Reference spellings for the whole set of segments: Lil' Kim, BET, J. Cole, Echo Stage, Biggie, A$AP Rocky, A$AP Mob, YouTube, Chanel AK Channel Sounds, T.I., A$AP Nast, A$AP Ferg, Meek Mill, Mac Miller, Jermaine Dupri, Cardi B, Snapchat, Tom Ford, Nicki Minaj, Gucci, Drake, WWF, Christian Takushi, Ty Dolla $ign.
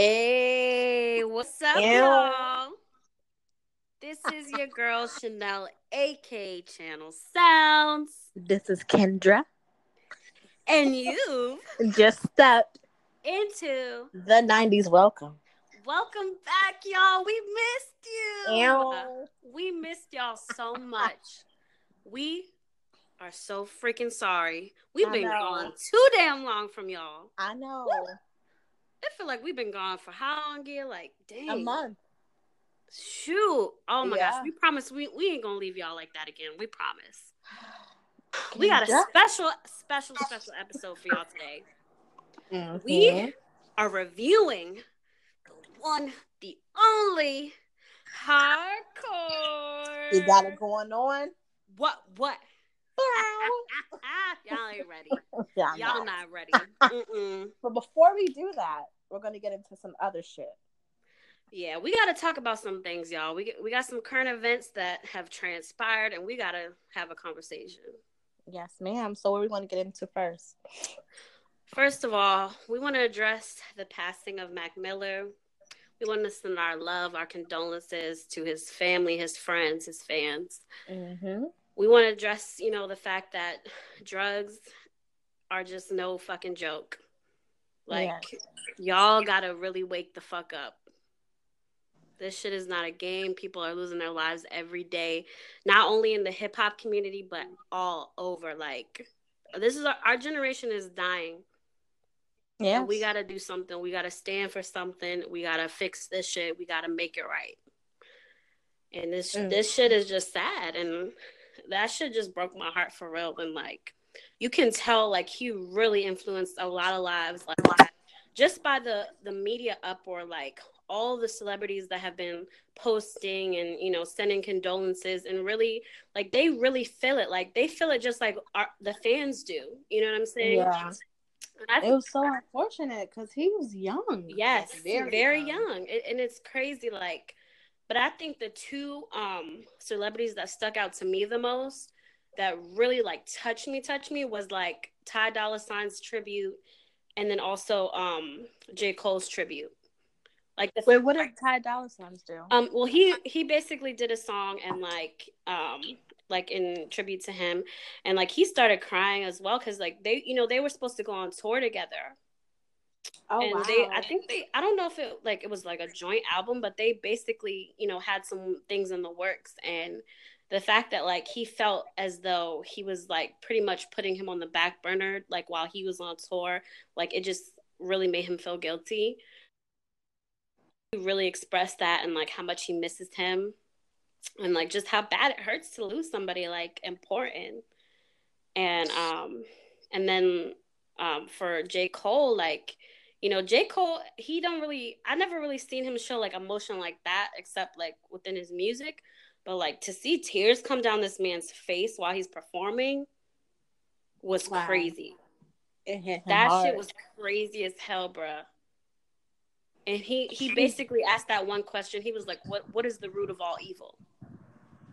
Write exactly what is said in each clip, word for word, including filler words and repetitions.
Hey, what's up, y'all? This is your girl, Chanel A K Channel Sounds. This is Kendra. And you just stepped into the nineties. Welcome. Welcome back, y'all. We missed you. Ew. We missed y'all so much. We are so freaking sorry. We've I been know. gone too damn long from y'all. I know. Woo. I feel like we've been gone for how long, yeah? Like, dang. A month. Shoot. Oh, my yeah. gosh. We promise we, we ain't going to leave y'all like that again. We promise. Can we got just... a special, special, special episode for y'all today. Mm-hmm. We are reviewing the one, the only Hardcore. You got it going on? What? What? Y'all ain't ready. Yeah, Y'all not, not ready. Mm-mm. But before we do that, we're gonna get into some other shit. Yeah, we gotta talk about some things, y'all. We we got some current events that have transpired, and we gotta have a conversation. Yes, ma'am. So what are we gonna get into first? First of all, we want to address the passing of Mac Miller. We want to send our love, our condolences to his family, his friends, his fans. Mm-hmm. We want to address, you know, the fact that drugs are just no fucking joke. Like, yes. y'all gotta really wake the fuck up. This shit is not a game. People are losing their lives every day, not only in the hip hop community, but all over. Like, this is our, our generation is dying. Yeah, we gotta do something. We gotta stand for something. We gotta fix this shit. We gotta make it right. And this mm. this shit is just sad. And that shit just broke my heart for real. And, like, you can tell, like, he really influenced a lot of lives. Like, just by the, the media uproar, like, all the celebrities that have been posting and, you know, sending condolences and really, like, they really feel it. Like, they feel it just like our, the fans do. You know what I'm saying? Yeah. I it was so I, unfortunate because he was young. Yes, like, very, very young. young. It, and it's crazy, like, but I think the two um, celebrities that stuck out to me the most that really, like, touched me, touched me was, like, Ty Dolla $ign's tribute and then also um, J. Cole's tribute. Like, the Wait, what did Ty Dolla $ign do? Um, well, he, he basically did a song and, like, um, like, in tribute to him. And, like, he started crying as well because, like, they, you know, they were supposed to go on tour together. Oh, and wow. they, I think they, I don't know if it, like, it was like a joint album, but they basically, you know, had some things in the works. And the fact that, like, he felt as though he was, like, pretty much putting him on the back burner, like, while he was on tour, like, it just really made him feel guilty. He really expressed that and, like, how much he misses him and, like, just how bad it hurts to lose somebody, like, important. And, um, and then, um, for J. Cole, like, you know, J. Cole, he don't really, I never really seen him show, like, emotion like that, except, like, within his music. But, like, to see tears come down this man's face while he's performing was wow. crazy. It hit him that hard. Shit was crazy as hell, bruh. And he, he basically asked that one question. He was like, what what is the root of all evil?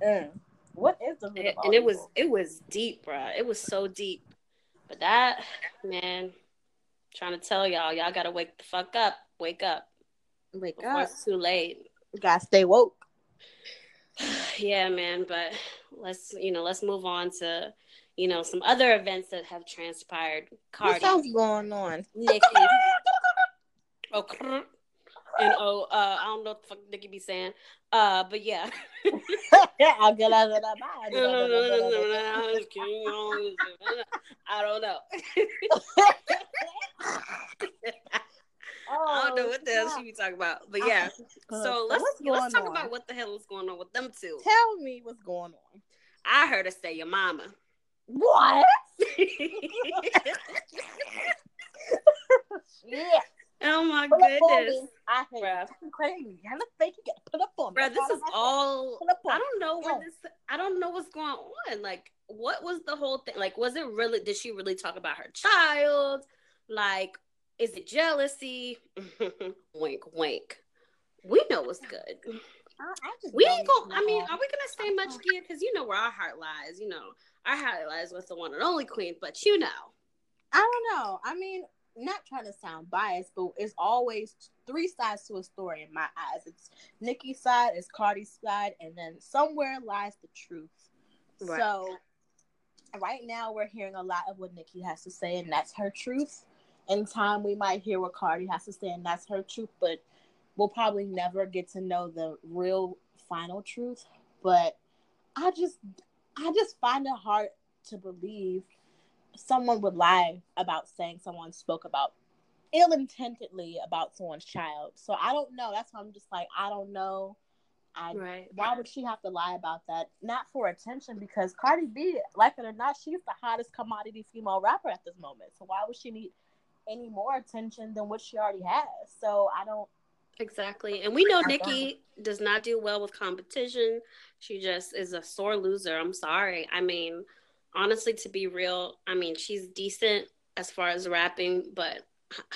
Mm. What is the root it, of all and evil? And it was, it was deep, bruh. It was so deep. But that, man... Trying to tell y'all, y'all gotta wake the fuck up. Wake up. Wake Before up. It's too late. You gotta stay woke. Yeah, man, but let's, you know, let's move on to, you know, some other events that have transpired. Cardi. What's going on? Nicki. oh, and oh, uh, I don't know what the fuck Nicki be saying. Uh, but yeah. I'll get out of that body. No, no, no, no, no. I don't know. Oh, I don't know what the hell she be talking about, but yeah. So let's let's talk about what the hell is going on with them two. Tell me what's going on. I heard her say your mama. What? Yeah. Oh my goodness. I hate you. Crazy. How the fuck you get put up on me? Bruh, this is all I don't know where this I don't know what's going on. Like, what was the whole thing? Like, was it really did she really talk about her child? Like, is it jealousy? Wink, wink. We know what's good. I, I just we ain't go. I mean, are we gonna say much here? Because you know where our heart lies. You know, our heart lies with the one and only queen. But you know, I don't know. I mean, not trying to sound biased, but it's always three sides to a story in my eyes. It's Nicki's side, it's Cardi's side, and then somewhere lies the truth. Right. So right now we're hearing a lot of what Nicki has to say, and that's her truth. In time, we might hear what Cardi has to say, and that's her truth, but we'll probably never get to know the real final truth. But I just, I just find it hard to believe someone would lie about saying someone spoke about ill-intendedly about someone's child. So I don't know. That's why I'm just like, I don't know. I, right. Why would she have to lie about that? Not for attention, because Cardi B, like it or not, she's the hottest commodity female rapper at this moment. So why would she need any more attention than what she already has? So I don't. Exactly. And we know Nicki does not do well with competition. She just is a sore loser. I'm sorry. I mean, honestly, to be real, I mean, she's decent as far as rapping, but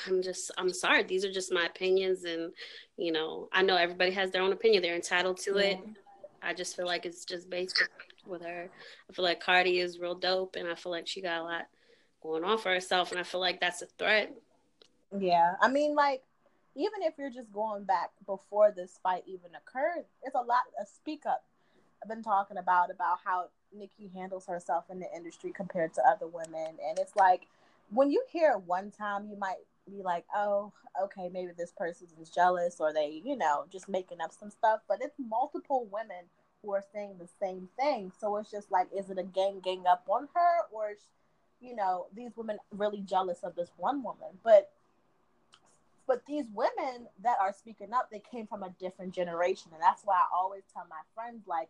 I'm just, I'm sorry. These are just my opinions. And, you know, I know everybody has their own opinion. They're entitled to yeah. it. I just feel like it's just basic with her. I feel like Cardi is real dope, and I feel like she got a lot going on for herself, and I feel like that's a threat. Yeah. I mean, like, even if you're just going back before this fight even occurred, it's a lot of speak up I've been talking about, about how Nicki handles herself in the industry compared to other women. And it's like, when you hear it one time, you might be like, oh, okay, maybe this person is jealous, or they, you know, just making up some stuff. But it's multiple women who are saying the same thing. So it's just like, is it a gang gang up on her, or, you know, these women really jealous of this one woman? But but these women that are speaking up, they came from a different generation. And that's why I always tell my friends, like,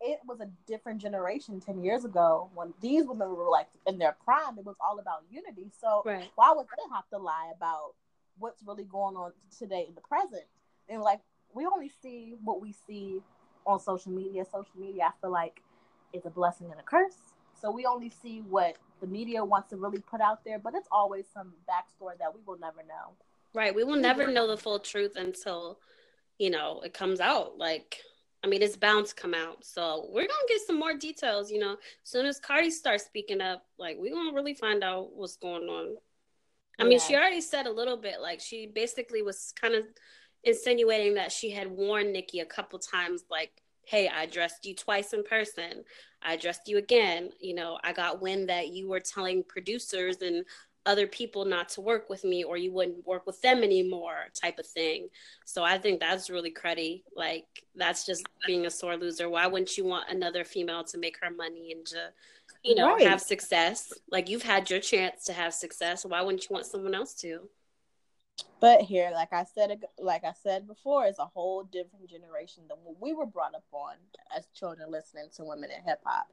it was a different generation ten years ago when these women were like in their prime. It was all about unity. So right. why would they have to lie about what's really going on today in the present? And like, we only see what we see on social media. Social media, I feel like, is a blessing and a curse. So we only see what the media wants to really put out there, but it's always some backstory that we will never know. Right. We will never know the full truth until, you know, it comes out. Like, I mean, it's bound to come out. So we're going to get some more details, you know. As soon as Cardi starts speaking up, like, we're going to really find out what's going on. I yeah. mean, she already said a little bit. Like, she basically was kind of insinuating that she had warned Nicki a couple times, like, hey, I addressed you twice in person. I addressed you again. You know, I got wind that you were telling producers and other people not to work with me, or you wouldn't work with them anymore, type of thing. So I think that's really cruddy. Like, that's just being a sore loser. Why wouldn't you want another female to make her money and to, you know, right. have success? Like, you've had your chance to have success. Why wouldn't you want someone else to? But here, like I said, like I said before, it's a whole different generation than what we were brought up on as children, listening to women in hip hop.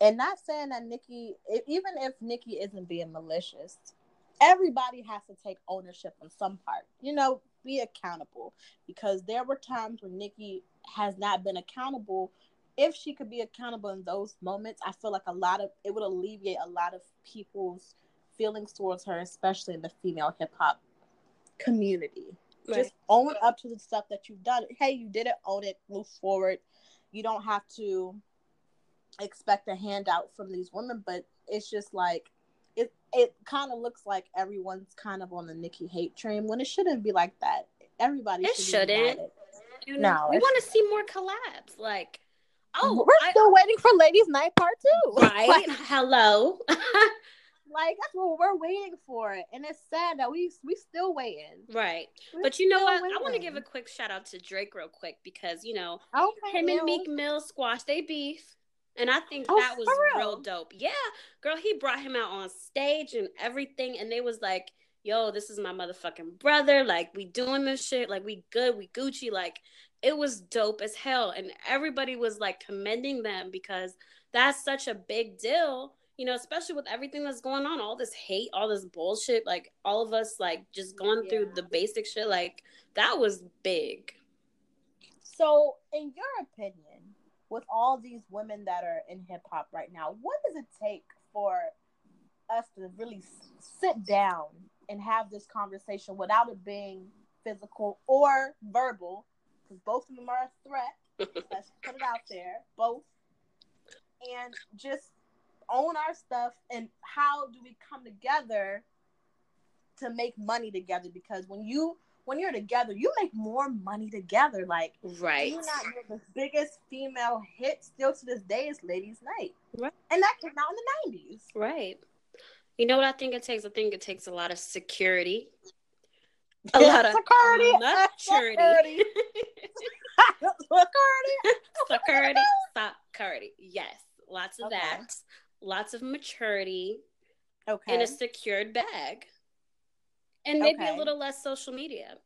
And not saying that Nicki, even if Nicki isn't being malicious, everybody has to take ownership on some part. You know, be accountable, because there were times when Nicki has not been accountable. If she could be accountable in those moments, I feel like a lot of it would alleviate a lot of people's feelings towards her, especially in the female hip hop community. Right. Just own up to the stuff that you've done. Hey, you did it, own it, move forward. You don't have to expect a handout from these women, but it's just like it it kind of looks like everyone's kind of on the Nicki hate train, when it shouldn't be like that. Everybody it should be shouldn't. It. You know, no, we want to see more collabs. Like, oh, we're I, still waiting for Ladies Night Part Two. Right? Like, hello. Like, that's what we're waiting for. And it's sad that we we still waiting. Right. We're but you know what? Waiting. I want to give a quick shout out to Drake real quick, because, you know, okay, him Mill. and Meek Mill squashed they beef. And I think oh, that was real? real dope. Yeah. Girl, he brought him out on stage and everything. And they was like, yo, this is my motherfucking brother. Like, we doing this shit. Like, we good. We Gucci. Like, it was dope as hell. And everybody was, like, commending them, because that's such a big deal. You know, especially with everything that's going on, all this hate, all this bullshit, like, all of us, like, just going yeah. through the basic shit, like, that was big. So, in your opinion, with all these women that are in hip-hop right now, what does it take for us to really sit down and have this conversation without it being physical or verbal, because both of them are a threat, let's put it out there, both, and just own our stuff, and how do we come together to make money together, because when you when you're together, you make more money together. Like, right? You're not the biggest female hit still to this day is Ladies Night, right? And that came out in the nineties, right? You know what I think it takes? I think it takes a lot of security, a lot of security, security, security, security. Yes, lots of okay. that, lots of maturity. Okay. In a secured bag. And maybe okay. a little less social media.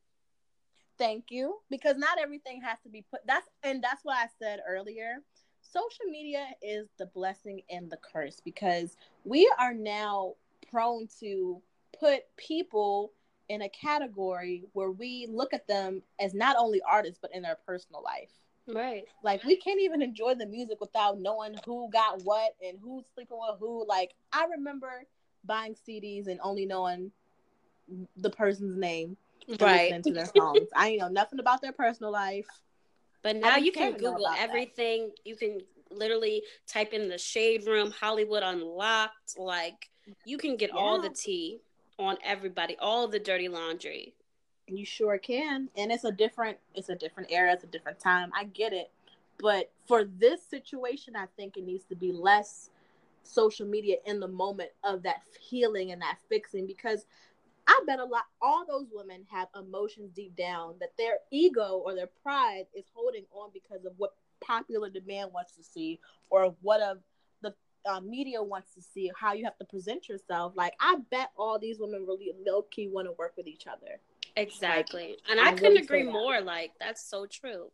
Thank you. Because not everything has to be put. That's And that's why I said earlier, social media is the blessing and the curse. Because we are now prone to put people in a category where we look at them as not only artists, but in their personal life. Right. Like, we can't even enjoy the music without knowing who got what and who's sleeping with who. Like, I remember buying C Ds and only knowing the person's name to right. listen to their songs. I ain't know nothing about their personal life. But now you can Google everything. That. You can literally type in The Shade Room, Hollywood Unlocked. Like, you can get yeah. all the tea on everybody, all the dirty laundry. You sure can. And it's a different, it's a different era, it's a different time. I get it. But for this situation, I think it needs to be less social media in the moment of that healing and that fixing, because I bet a lot, all those women have emotions deep down that their ego or their pride is holding on because of what popular demand wants to see, or what of the uh, media wants to see, how you have to present yourself. Like, I bet all these women really low-key want to work with each other. Exactly. Like, and I, I couldn't really agree more. Like, that's so true.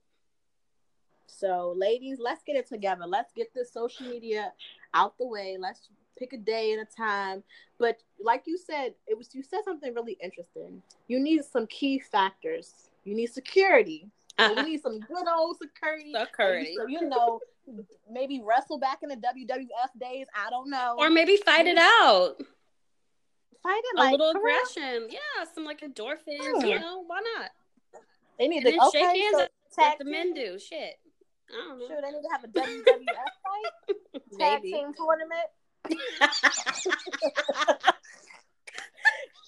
So, ladies, let's get it together. Let's get this social media out the way. Let's pick a day and a time. But like you said, it was you said something really interesting. You need some key factors. You need security. Uh-huh. You need some good old security. Security. So, you know, maybe wrestle back in the W W F days. I don't know. Or maybe fight it out. Fighting, a like, little aggression, yeah, some like endorphins, yeah. you know, why not? They need and to okay, shake hands so like the men do. Shit, I don't know. Sure, they need to have a W W F fight, tag team tournament.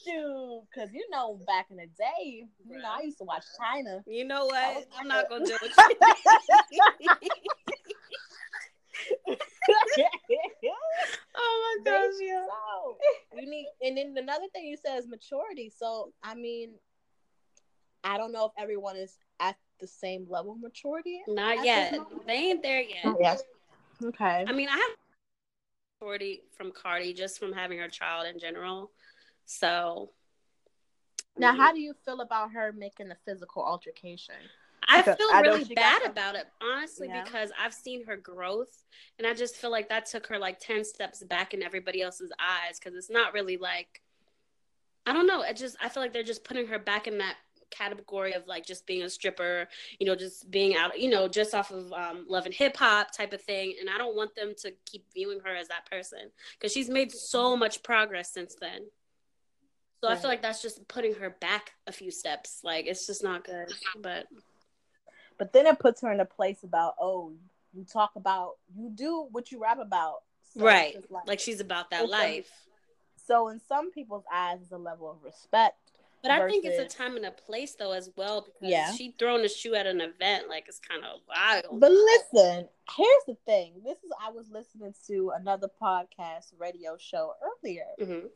Shoot, because you know, back in the day, you right. know, I used to watch China. You know what? I'm not gonna do it. Oh my gosh, yeah. So, you need, and then another thing you said is maturity. So I mean, I don't know if everyone is at the same level of maturity. Not yet. They ain't there yet. Not yet. Okay. I mean, I have maturity from Cardi, just from having her child in general. So now, I mean, how do you feel about her making the physical altercation? I feel I really bad about it, honestly, yeah. because I've seen her growth, and I just feel like that took her like ten steps back in everybody else's eyes, because it's not really like, I don't know. I just I feel like they're just putting her back in that category of like just being a stripper, you know, just being out, you know, just off of um, Love and Hip Hop type of thing. And I don't want them to keep viewing her as that person, because she's made so much progress since then. So yeah. I feel like that's just putting her back a few steps. Like, it's just not good, but... But then it puts her in a place about, oh, you talk about, you do what you rap about. So right. Like, like she's about that life. So in some people's eyes, it's a level of respect. But versus... I think it's a time and a place, though, as well. Because yeah. she throwing a shoe at an event, like, it's kind of wild. But listen, here's the thing. This is, I was listening to another podcast radio show earlier. Mm-hmm.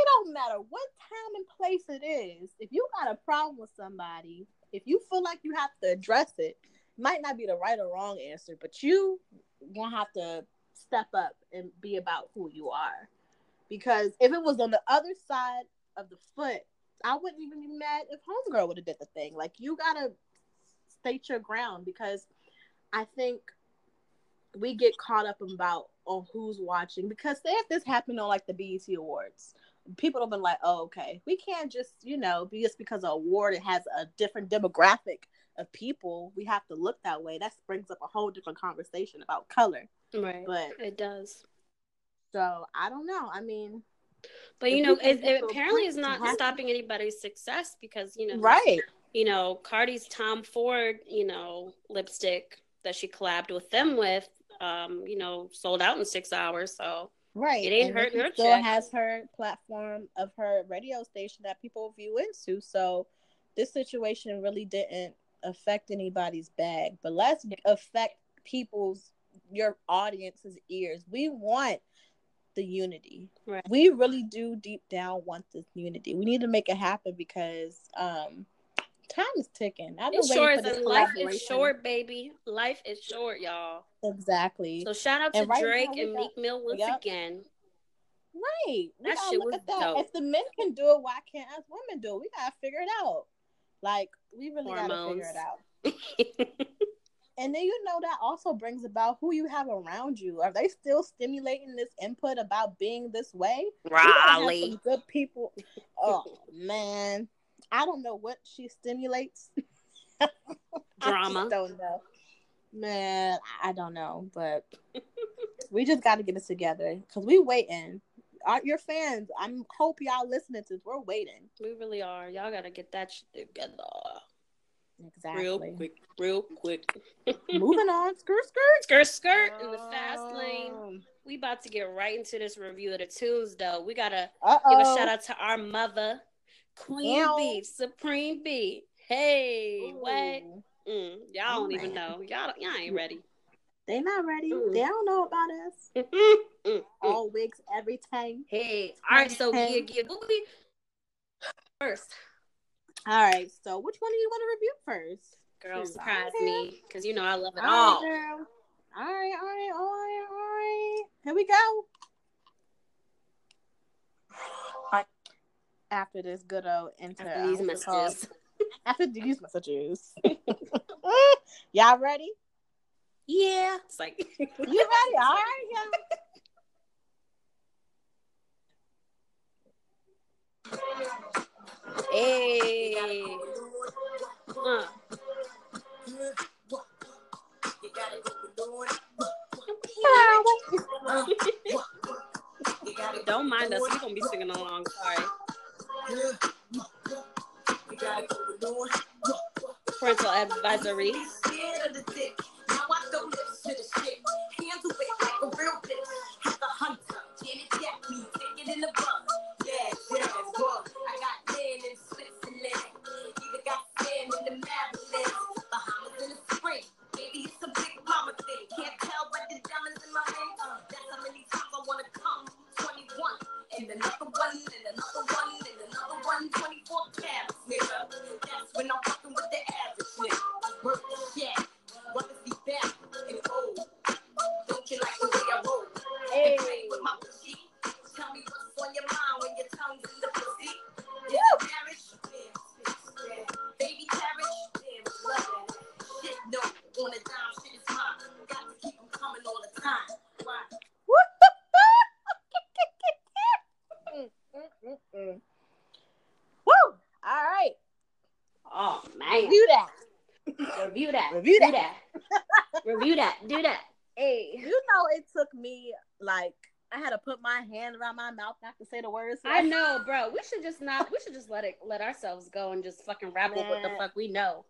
It don't matter what time and place it is. If you got a problem with somebody, if you feel like you have to address it, might not be the right or wrong answer, but you gonna have to step up and be about who you are. Because if it was on the other side of the foot, I wouldn't even be mad if homegirl would have did the thing. Like, you gotta state your ground, because I think we get caught up about on who's watching. Because say if this happened on like the B E T Awards, people have been like, oh, okay, we can't just, you know, be just because an award, it has a different demographic of people, we have to look that way. That brings up a whole different conversation about color. Right. But it does. So, I don't know. I mean. But, you know, it, it apparently is not stopping anybody's success, because, you know. Right. You know, Cardi's Tom Ford, you know, lipstick that she collabed with them with, um, you know, sold out in six hours. So. Right. It ain't hurt her. She still has her platform of her radio station that people view into. So this situation really didn't affect anybody's bag, but let's affect people's, your audience's ears. We want the unity. Right. We really do deep down want this unity. We need to make it happen because um, time is ticking. I've been waiting for this collaboration. Life is short, baby. Life is short, y'all. Exactly. So shout out to Drake and Meek Mill once again. Right. That shit was dope. If the men can do it, why can't us women do it? We gotta figure it out. Like, we really gotta figure it out. And then, you know, that also brings about who you have around you. Are they still stimulating this input about being this way? Raleigh. We have some good people. Oh, man. I don't know what she stimulates. Drama. I don't know. Man, I don't know. But we just got to get it together because we waiting. Our, your fans, I hope y'all listening to this. We're waiting. We really are. Y'all got to get that shit together. Exactly. Real quick, real quick. Moving on. Skirt, skirt. Skirt, skirt. In the fast lane. We about to get right into this review of the tunes, though. We got to give a shout out to our mother, Queen Ow. B, Supreme B. Hey, Ooh. What? Mm, y'all don't oh, even know. Y'all y'all ain't ready. They not ready. Mm. They don't know about us. Mm-hmm. All wigs, everything. Hey. All right, so we give we first. All right, so which one do you want to review first? Girl, surprise me, because you know I love it all. All right, girl. All right, all right, all right, all right. Here we go. Right. After this good old intro. After these messages. After these messages. Y'all ready? Yeah. It's like you ready? All right, y'all. Hey. Huh. Don't mind us. We're going to be singing along. Sorry. Parental advisory. Review that. Do that. Review that. Do that. Hey. You know, it took me, like, I had to put my hand around my mouth not to say the words. I know, bro. We should just not, we should just let it, let ourselves go and just fucking rap up what the fuck we know.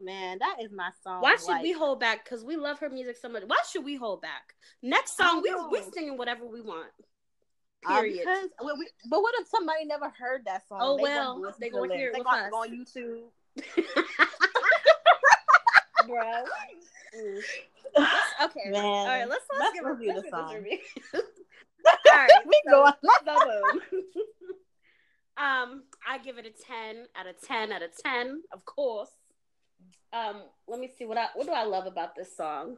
Man, that is my song. Why should like, we hold back? Because we love her music so much. Why should we hold back? Next song, we we singing whatever we want. Period. Uh, because, we, but what if somebody never heard that song? Oh, they well. Won't they going to hear it with us. Go on YouTube. Bro. Mm. Okay. Man. All right. Let's let's, let's give review a, the song. Review. All right. We so, go. On. um, I give it a ten out of ten out of ten. Of course. Um, let me see what I what do I love about this song.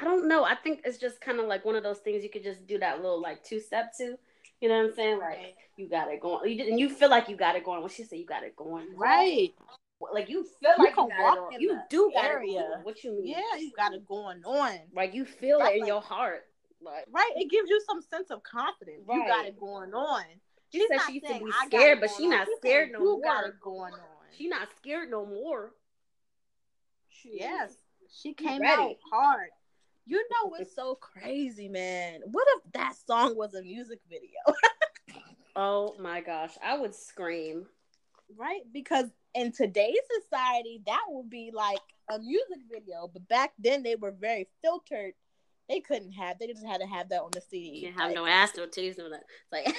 I don't know. I think it's just kind of like one of those things you could just do that little like two step to. You know what I'm saying? Like right. You got it going. You didn't. You feel like you got it going. When she said you got it going, right? Like you feel you like you, got walk it you do got area. It on. What you mean? Yeah, you got it going on. Like you feel that's it in like, your heart. Like, right, it gives you some sense of confidence. Right. You got it going on. She She's said she used to be scared, but she not scared no more. Got it going on. She not scared no more. Yes, she came out hard. You know what's so crazy, man? What if that song was a music video? Oh my gosh, I would scream. Right, because in today's society, that would be like a music video. But back then, they were very filtered They couldn't have. They just had to have that on the C D. Can't have like, no ass, no titties, no like.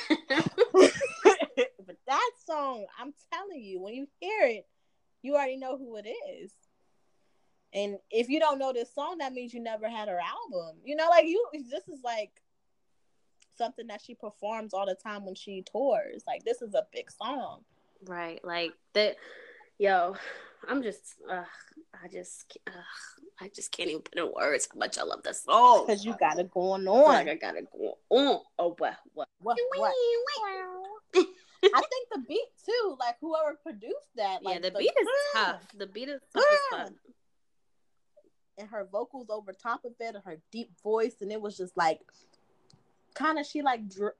But that song, I'm telling you, when you hear it, you already know who it is. And if you don't know this song, that means you never had her album. You know, like you. This is like something that she performs all the time when she tours. Like this is a big song, right? Like that. Yo, I'm just, uh, I just, uh, I just can't even put in words how much I love this song. Because you got it going on. Like I got it going on. Oh, what, what, what, what? I think the beat too. Like whoever produced that. Like, yeah, the, the beat is uh, tough. The beat is tough uh, as fun. And her vocals over top of it, and her deep voice, and it was just like, kind of, she like, dr-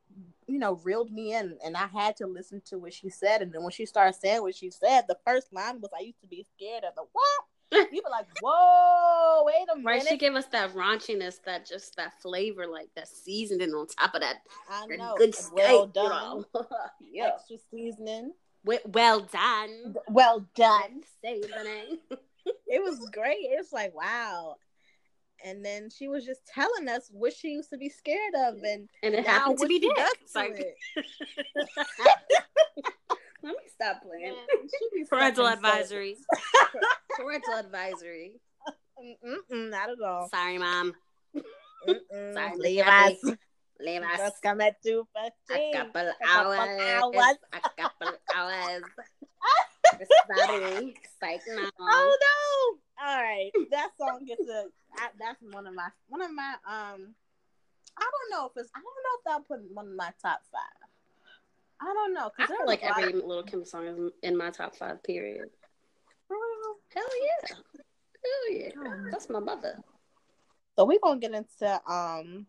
you know, reeled me in, and I had to listen to what she said. And then when she started saying what she said, the first line was, "I used to be scared of the what." You were like, "Whoa, wait a minute!" Right? She gave us that raunchiness, that just that flavor, like that seasoning on top of that. I that know, good steak, well done, you know? Yeah. Extra seasoning. We- well done, well done, seasoning. It was great. It's like, wow. And then she was just telling us what she used to be scared of. And, and it happened to be dick. Like... Let me stop playing. Yeah, parental advisory. Parental advisory. Mm-mm, not at all. Sorry, Mom. Mm-mm. Sorry, leave us. Leave us. Just come at two for a couple hours. A couple hours. A couple hours. Sorry. Psych, no. Oh no! All right, that song gets a. I, that's one of my one of my um. I don't know if it's. I don't know if that put one of my top five. I don't know because I feel like every of... Lil' Kim song is in my top five. Period. Well, hell yeah! Hell yeah! Oh. That's my mother. So we're gonna get into um.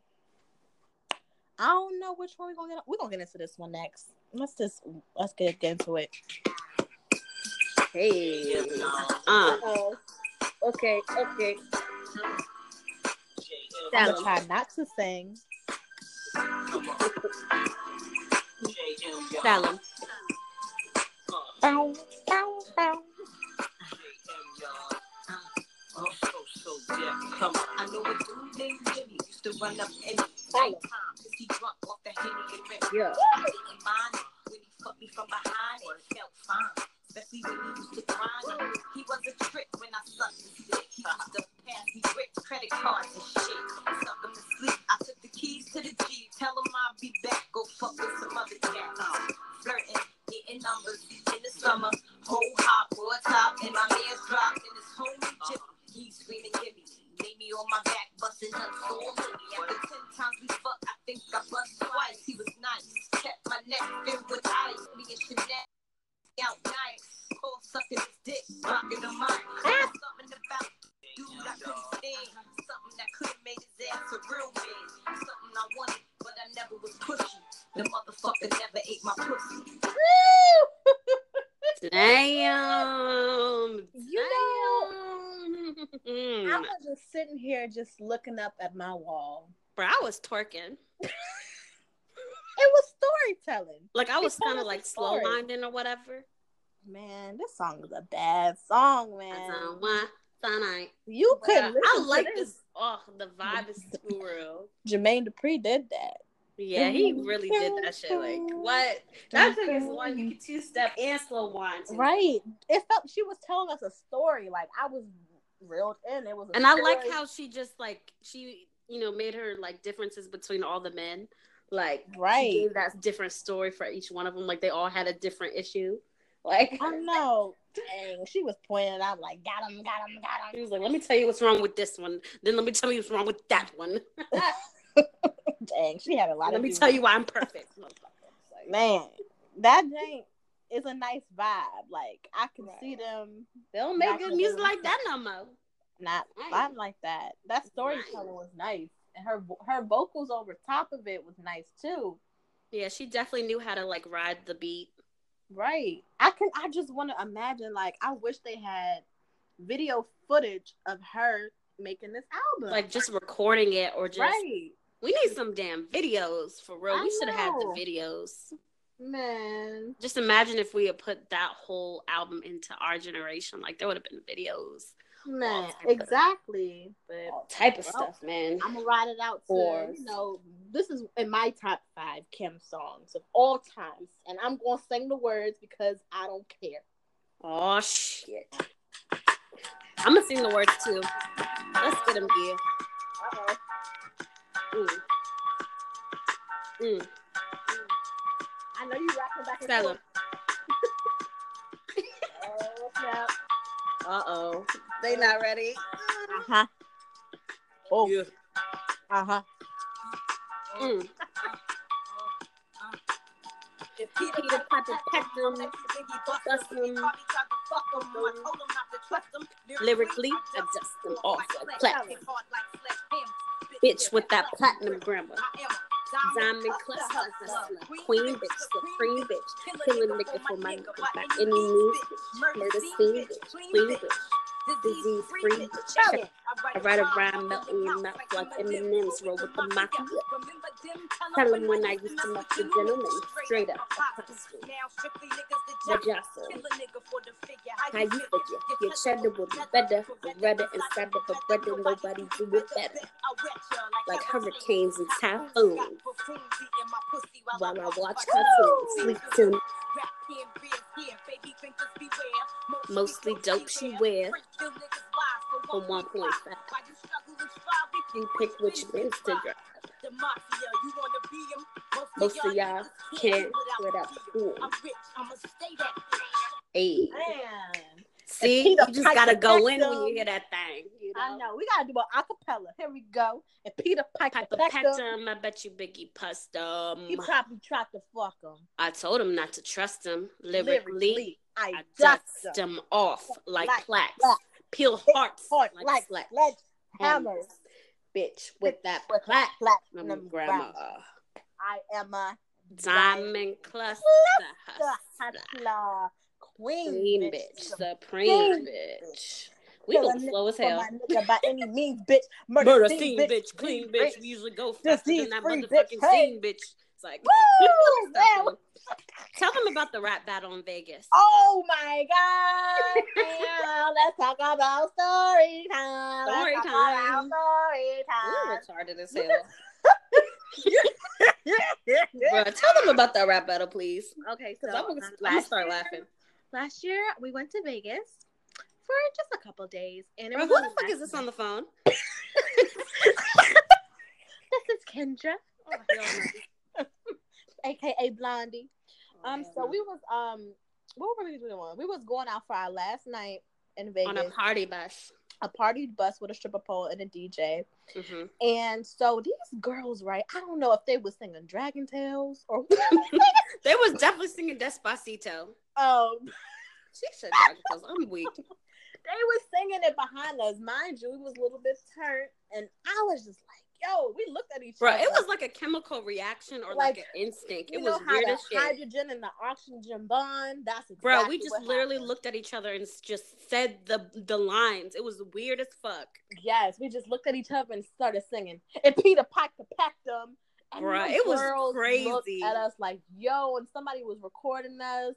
I don't know which one we're gonna get. We're gonna get into this one next. Let's just let's get, get into it. Hey. Uh. Okay, okay. I'm gonna try not to sing. Salem. Bow, bow, bow. Oh, so, so, yeah, come on. I know a dude named Jimmy used to run up any night time. Cause he drunk off the Henny and Rick. Yeah. When he fucked me from behind, it felt fine. Especially when he used to grind. He was a trick when I sucked his dick. He used to pass me bricks, credit cards and shit. Suck him to sleep. I took the keys to the G. Tell him I'll be back. Go fuck with some other cat. Uh, flirting, getting numbers in the summer. Whole hop or top, and my man's dropped in his homie chip. He's screaming, give me, made me on my back, busting up so many. After ten times we fuck, I think I bust twice. He was nice, kept my neck filled with ice. Me and Chanel. Out nice, cold sucking his dick, rocking on mine. Something about dude I couldn't stand, something that could have made his ass a real man, something I wanted but I never was pushing. The motherfucker never ate my pussy. Damn, you know, I was just sitting here just looking up at my wall. Bro, I was twerking. It was storytelling. Like, I was kind of, like, slow-minding or whatever. Man, this song is a bad song, man. You couldn't listen I like this. this. Oh, the vibe is too real. Jermaine Dupri did that. Yeah, he really did that shit. Like, what? That thing is one you can two-step and slow wind. Right. It felt she was telling us a story. Like, I was reeled in. It was a And story. I like how she just, like, she, you know, made her, like, differences between all the men. Like, right, she gave that different story for each one of them. Like, they all had a different issue. Like, I know. Dang, she was pointing out, like, got him, got him, got him. She was like, let me tell you what's wrong with this one. Then let me tell you what's wrong with that one. Dang, she had a lot let of Let me people. Tell you why I'm perfect. Like, man, that dang is a nice vibe. Like, I can right. see them. They don't make good music like that no more. Not nice. Vibe like that. That storytelling nice. Was nice. And her her vocals over top of it was nice too. Yeah, she definitely knew how to like ride the beat. Right. I can. I just want to imagine. Like, I wish they had video footage of her making this album. Like just recording it or just. Right. We need some damn videos for real. I we should have had the videos. Man. Just imagine if we had put that whole album into our generation. Like there would have been videos Nah, exactly. But all type of well, stuff, man. I'm gonna ride it out to, you know, this is in my top five Kim songs of all times, and I'm gonna sing the words because I don't care. Oh shit! I'm gonna sing the words too. Let's get them here. Uh oh. Mm. Mm. I know you rocking back and forth. Oh snap! Uh oh, they not ready. Uh huh. Oh. Yeah. Uh huh. Mm. If he didn't get to peck them, bust them, lyrically adjust them off like platinum. Bitch with that platinum grammar. Diamond cluster, queen bitch, supreme bitch, killing nigga for my nigga by any means, murder scene bitch, queen bitch, disease free bitch. I write a rhyme, melt in your mouth like M and M's, roll with the mafia. Tell them when I used to muck the gentleman, straight up apostle. Majasso, how you figure? Your cheddar will be better, redder instead of a redder, nobody do it better. Like hurricanes and typhoons. While I watch cartoons, sleep till mostly dope she wear on one point five. You pick which wins to drive. Most of y'all can't without school. Hey. Man. See, you just gotta go in when you hear that thing. You know? I know. We gotta do an acapella. Here we go. And Peter Piper pecked him. I bet you Biggie pussed him. He probably tried to fuck him. I told him not to trust him. Lyrically, Lyrically I, I dust him off like, like plaques. Black. Peel hearts heart, like, like slats. Like hammers. Bitch with that with plaque. platinum grandma. I am a diamond cluster. Hustler. Queen, queen bitch, bitch. Supreme bitch. bitch. We going slow as hell. By any means, bitch. Murder, Murder scene, bitch. bitch. Clean, bitch. bitch. We usually go faster than that motherfucking bitch. scene, bitch. It's like, woo, man. Tell them about the rap battle in Vegas. Oh my God. Yeah, let's talk about story time. Story let's time. Story time. We're retarded as hell. Bro, tell them about that rap battle, please. Okay, so I'm gonna start laughing. Last year, we went to Vegas for just a couple days. And it was Who the fuck is this on the phone? This is Kendra, oh, A K A Blondie. Oh, um, so we was um, what were we doing? We was going out for our last night in Vegas on a party bus, a party bus with a stripper pole and a D J. Mm-hmm. And so these girls, right? I don't know if they was singing Dragon Tales or they was definitely singing Despacito. Oh, um, she said that I'm weak. They were singing it behind us, mind you. We was a little bit turned, and I was just like, "Yo!" We looked at each Bro, other. It was like a chemical reaction or like, like an instinct. It was weird as shit. Hydrogen and the oxygen bond. That's exactly Bro, we just what literally happened. Looked at each other and just said the the lines. It was weird as fuck. Yes, we just looked at each other and started singing. And Peter packed the pack them. And Bro, it was crazy. Looked at us like, "Yo!" And somebody was recording us.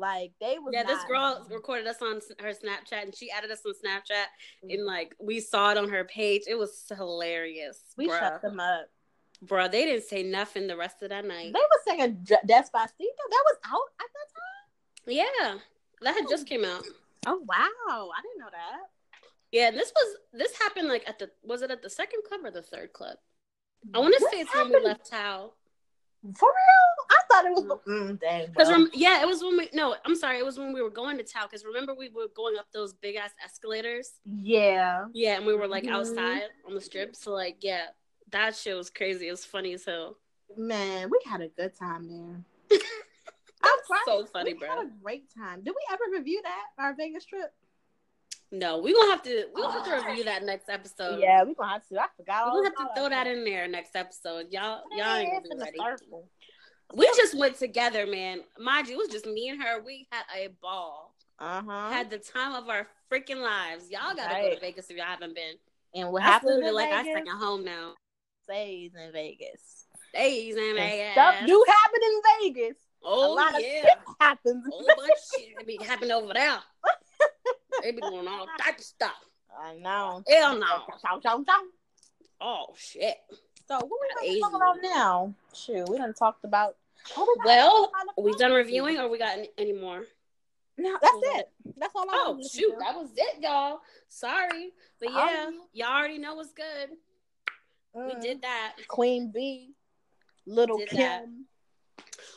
Like they was yeah. Not... This girl recorded us on her Snapchat, and she added us on Snapchat, mm-hmm. and like we saw it on her page. It was hilarious. We bruh. shut them up, bro. They didn't say nothing the rest of that night. They were singing Despacito. That was out at that time. Yeah, that had oh. just came out. Oh wow, I didn't know that. Yeah, this was this happened like at the was it at the second club or the third club? I want to say it's happened? when we left town. For real? I thought it was mm, dang, rem- yeah, it was when we no, I'm sorry, it was when we were going to town because remember we were going up those big ass escalators. Yeah. Yeah, and we were like mm-hmm. outside on the strip. So like yeah, that shit was crazy. It was funny as hell. Man, we had a good time there. That's so funny, we bro. Had a great time. Did we ever review that, our Vegas trip? No, we're gonna have to we gonna have to review that next episode. Yeah, we're gonna have to. I forgot all We're gonna have to throw that in there next episode. Y'all y'all ain't gonna be ready. We just went together, man. Mind you, it was just me and her. We had a ball. Uh-huh. Had the time of our freaking lives. Y'all gotta right. go to Vegas if y'all haven't been. And what happened to like I second home now. Stays in Vegas. Stays in Vegas. Stuff do happen in Vegas. Oh, a lot yeah. of shit happens. A whole bunch of shit be happening over there. They be doing all that stuff. I know. Hell no. Oh, shit. So, what are we talking about now? Shoot, we done talked about... Oh, well, are we done reviewing or we got any more? No, that's it. That's all I Oh, wanted shoot. To. That was it, y'all. Sorry. But yeah, um, y'all already know what's good. Uh, we did that. Queen B. Little Kim. That.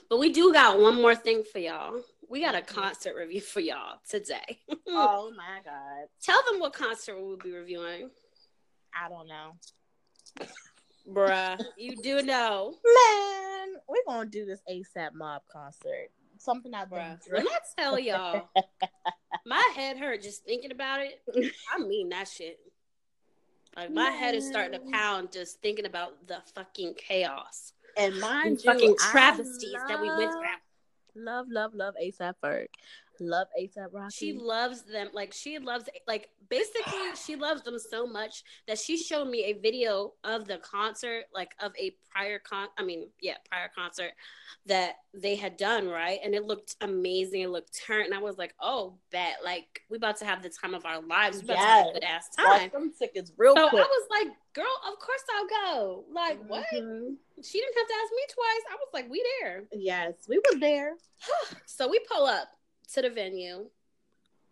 But we do got one more thing for y'all. We got a concert review for y'all today. Oh, my God. Tell them what concert we'll be reviewing. I don't know. Bruh, you do know. Man, we're going to do this ASAP Mob concert. Something I've been doing. When I tell y'all, my head hurt just thinking about it. I mean that shit. Like, my Man. head is starting to pound just thinking about the fucking chaos. And mind the you, fucking travesties love, that we went through. Love, love, love A$AP Ferg. Love A$AP Rocky. She loves them. Like, she loves, like, basically, she loves them so much that she showed me a video of the concert, like, of a prior con, I mean, yeah, prior concert that they had done, right? And it looked amazing. It looked turned. And I was like, oh, bet. Like, we about to have the time of our lives. We about yes. to have a good-ass time. Watch them tickets real so quick. I was like, girl, of course I'll go. Like, mm-hmm. what? She didn't have to ask me twice. I was like, we there. Yes, we were there. So we pull up to the venue.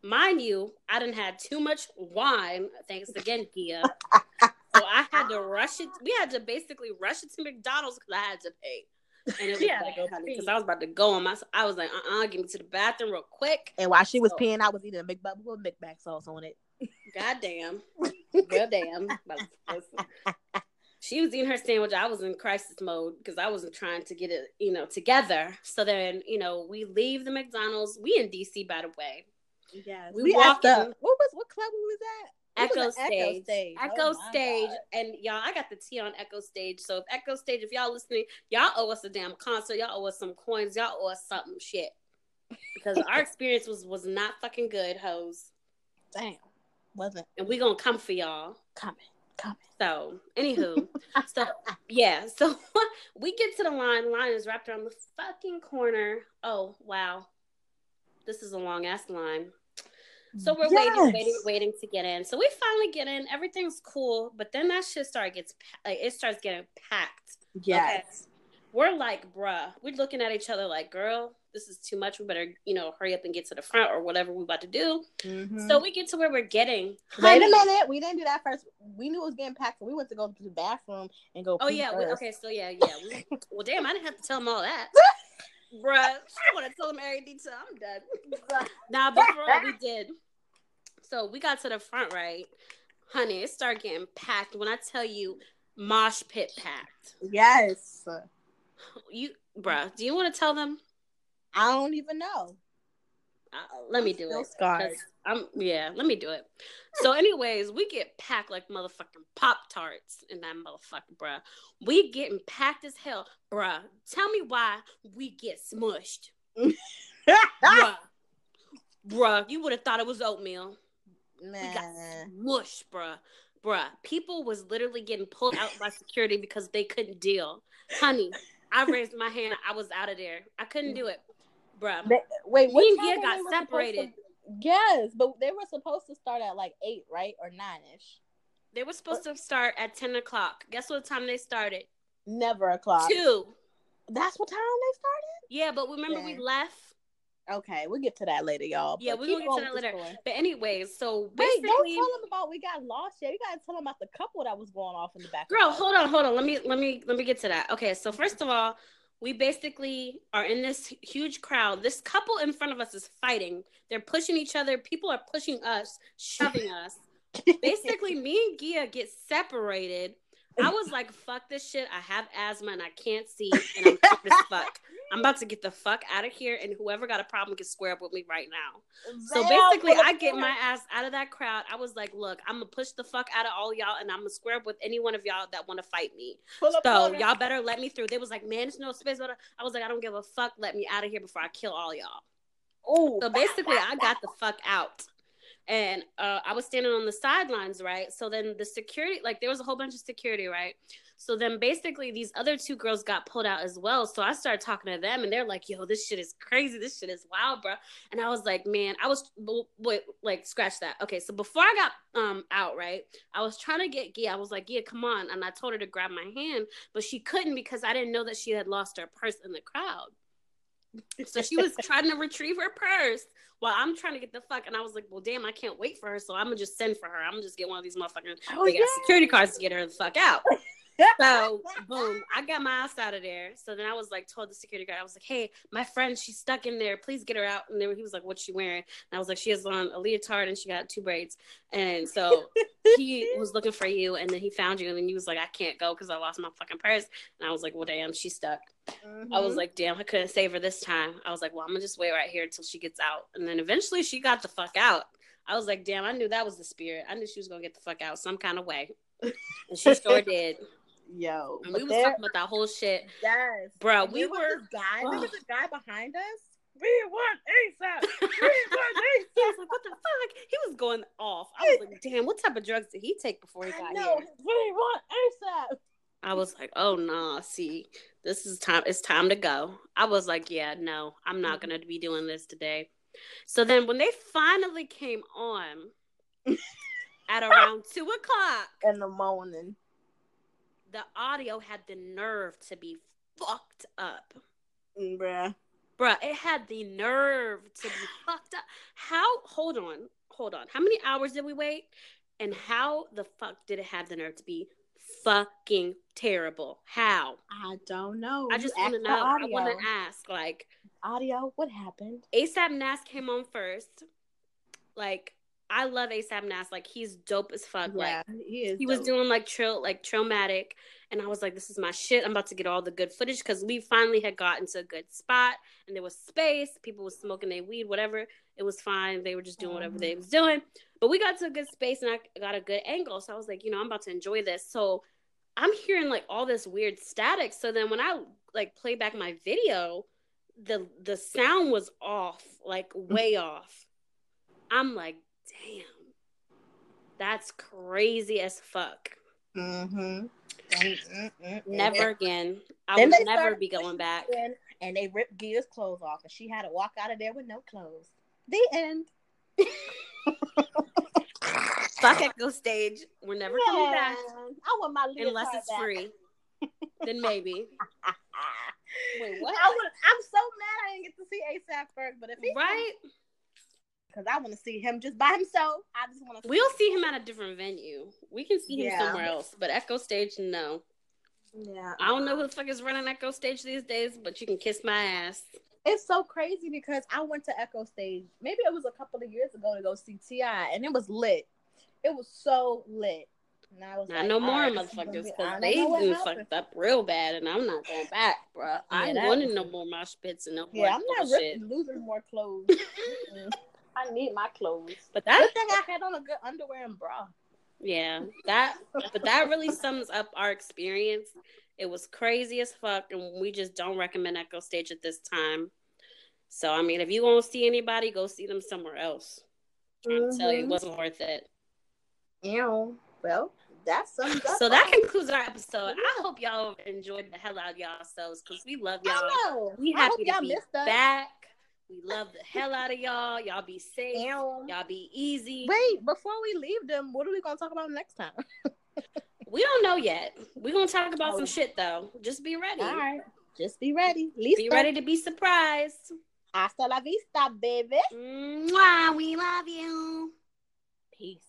Mind you, I done had too much wine, thanks again, Gia. So I had to rush it. We had to basically rush it to McDonald's because I had to pay. And it was yeah, bad, because I was about to go on my. I was like, uh-uh, get me to the bathroom real quick. And while she was so, peeing, I was eating a McBubble with McBack sauce on it. Goddamn. Goddamn. She was eating her sandwich. I was in crisis mode because I wasn't trying to get it, you know, together. So then, you know, we leave the McDonald's. We in D C, by the way. Yes. We, we walked up. What was what club we was at? Echo Stage. Echo Stage. Echo oh Stage. And y'all, I got the tea on Echo Stage. So if Echo Stage, if y'all listening, y'all owe us a damn concert. Y'all owe us some coins. Y'all owe us something shit. Because our experience was, was not fucking good, hoes. Damn. Wasn't. And we gonna come for y'all. Coming. So, anywho, so yeah, so we get to the line. Line is wrapped around the fucking corner. Oh wow, this is a long ass line. So we're yes. waiting, waiting, waiting to get in. So we finally get in. Everything's cool, but then that shit start gets like it starts getting packed. Yes, okay. We're like, bruh, we're looking at each other like, girl, this is too much. We better, you know, hurry up and get to the front or whatever we're about to do. Mm-hmm. So we get to where we're getting. Honey, wait a minute. We didn't do that first. We knew it was getting packed, so we went to go to the bathroom and go. Oh, yeah. We, okay. So, yeah. Yeah. We, well, damn, I didn't have to tell them all that. Bruh. I want to tell them every detail. I'm done. Nah, but for all we did. So we got to the front, right? Honey, it started getting packed. When I tell you, mosh pit packed. Yes. You, bruh, do you want to tell them? I don't even know. Uh, let me do it. Scarred. I'm yeah. Let me do it. So, anyways, we get packed like motherfucking Pop-Tarts in that motherfucking bruh. We getting packed as hell, bruh. Tell me why we get smushed, bruh. Bruh, you would have thought it was oatmeal. Nah. We got smushed, bruh. Bruh, people was literally getting pulled out by security because they couldn't deal. Honey, I raised my hand. I was out of there. I couldn't do it. Bruh. But, wait, what time they got separated. To, yes, but they were supposed to start at like eight, right? Or nine-ish. They were supposed what? to start at ten o'clock. Guess what time they started? Never o'clock. two. That's what time they started? Yeah, but remember yeah. we left. Okay, we'll get to that later, y'all. Yeah, we're going to get to that later. Story. But anyways, so basically... Wait, don't tell them about we got lost yet. You got to tell them about the couple that was going off in the back. Girl, hold on, hold on. Let me, let me, let me get to that. Okay, so first of all, we basically are in this huge crowd. This couple in front of us is fighting. They're pushing each other. People are pushing us, shoving us. Basically, me and Gia get separated. I was like, fuck this shit. I have asthma and I can't see and I'm sick as fuck. I'm about to get the fuck out of here and whoever got a problem can square up with me right now. So basically, I get my ass out of that crowd. I was like, look, I'm going to push the fuck out of all y'all and I'm going to square up with any one of y'all that want to fight me. So y'all better let me through. They was like, man, there's no space. I was like, I don't give a fuck. Let me out of here before I kill all y'all. Oh, so basically, I got the fuck out. And uh, I was standing on the sidelines, right? So then the security, like there was a whole bunch of security, right? So then basically these other two girls got pulled out as well. So I started talking to them and they're like, yo, this shit is crazy. This shit is wild, bro. And I was like, man, I was, wait, like scratch that. Okay, so before I got um out, right, I was trying to get Gia. I was like, Gia, come on. And I told her to grab my hand, but she couldn't because I didn't know that she had lost her purse in the crowd. So she was trying to retrieve her purse while I'm trying to get the fuck. And I was like, well, damn, I can't wait for her. So I'm going to just send for her. I'm going to just get one of these motherfucking oh, yeah. security cards to get her the fuck out. So, boom, I got my ass out of there. So then I was like, told the security guard, I was like, hey, my friend, she's stuck in there. Please get her out. And then he was like, what's she wearing? And I was like, she has on a leotard and she got two braids. And so he was looking for you. And then he found you. And then he was like, I can't go because I lost my fucking purse. And I was like, well, damn, she's stuck. Mm-hmm. I was like, damn, I couldn't save her this time. I was like, well, I'm going to just wait right here until she gets out. And then eventually she got the fuck out. I was like, damn, I knew that was the spirit. I knew she was going to get the fuck out some kind of way. And she sure did. Yo, and we was talking about that whole shit. Yes, bro, we were. This guy, oh. There was a guy behind us. We want A$AP. We want A$AP. I was like, what the fuck? He was going off. I was like, damn, what type of drugs did he take before he got here? We want A$AP. I was like, oh nah, see, this is time. It's time to go. I was like, yeah, no, I'm not gonna be doing this today. So then, when they finally came on at around two o'clock in the morning. The audio had the nerve to be fucked up. Bruh. Bruh, it had the nerve to be fucked up. How, hold on, hold on. How many hours did we wait? And how the fuck did it have the nerve to be fucking terrible? How? I don't know. I just want to know. I want to ask, like. Audio, what happened? A$AP Nast came on first. Like. I love A$AP Nast. Like, he's dope as fuck. Yeah, like, he is. He dope. was doing like trill, like traumatic, and I was like, "This is my shit. I'm about to get all the good footage because we finally had gotten to a good spot, and there was space. People were smoking their weed, whatever. It was fine. They were just doing whatever mm-hmm. they was doing. But we got to a good space, and I got a good angle. So I was like, you know, I'm about to enjoy this. So I'm hearing like all this weird static. So then when I like play back my video, the the sound was off, like way off. I'm like. Damn, that's crazy as fuck. Mm-hmm. Never again. I then would never be going back. And they ripped Gia's clothes off, and she had to walk out of there with no clothes. The end. Fuck Echo Stage. We're never yeah. coming back. I want my unless it's back. Free. Then maybe. Wait, what? I would, I'm so mad I didn't get to see A$AP Ferg, but if he right. Comes, because I want to see him just by himself. I just want to. We'll see him at a different venue. We can see him yeah. somewhere else, but Echo Stage, no. Yeah, I don't know who the fuck is running Echo Stage these days, but you can kiss my ass. It's so crazy because I went to Echo Stage. Maybe it was a couple of years ago to go see T I, and it was lit. It was so lit. And I was not like, no more right, motherfuckers because they do fucked up real bad, and I'm not going back, bro. Yeah, I ain't wanting no more mosh pits and no more yeah. I'm not ripping, losing more clothes. I need my clothes, but that good thing I had on a good underwear and bra. Yeah, that but that really sums up our experience. It was crazy as fuck, and we just don't recommend Echo Stage at this time. So I mean, if you won't see anybody, go see them somewhere else. Mm-hmm. I'm telling you, it wasn't worth it. Ew. Well, that's sums up. So that concludes our episode. I hope y'all enjoyed the hell out of y'all selves because we love y'all. We happy to be back. We love the hell out of y'all. Y'all be safe. Damn. Y'all be easy. Wait, before we leave them, what are we going to talk about next time? We don't know yet. We're going to talk about oh. some shit, though. Just be ready. All right. Just be ready. Lista. Be ready to be surprised. Hasta la vista, baby. Mwah, we love you. Peace.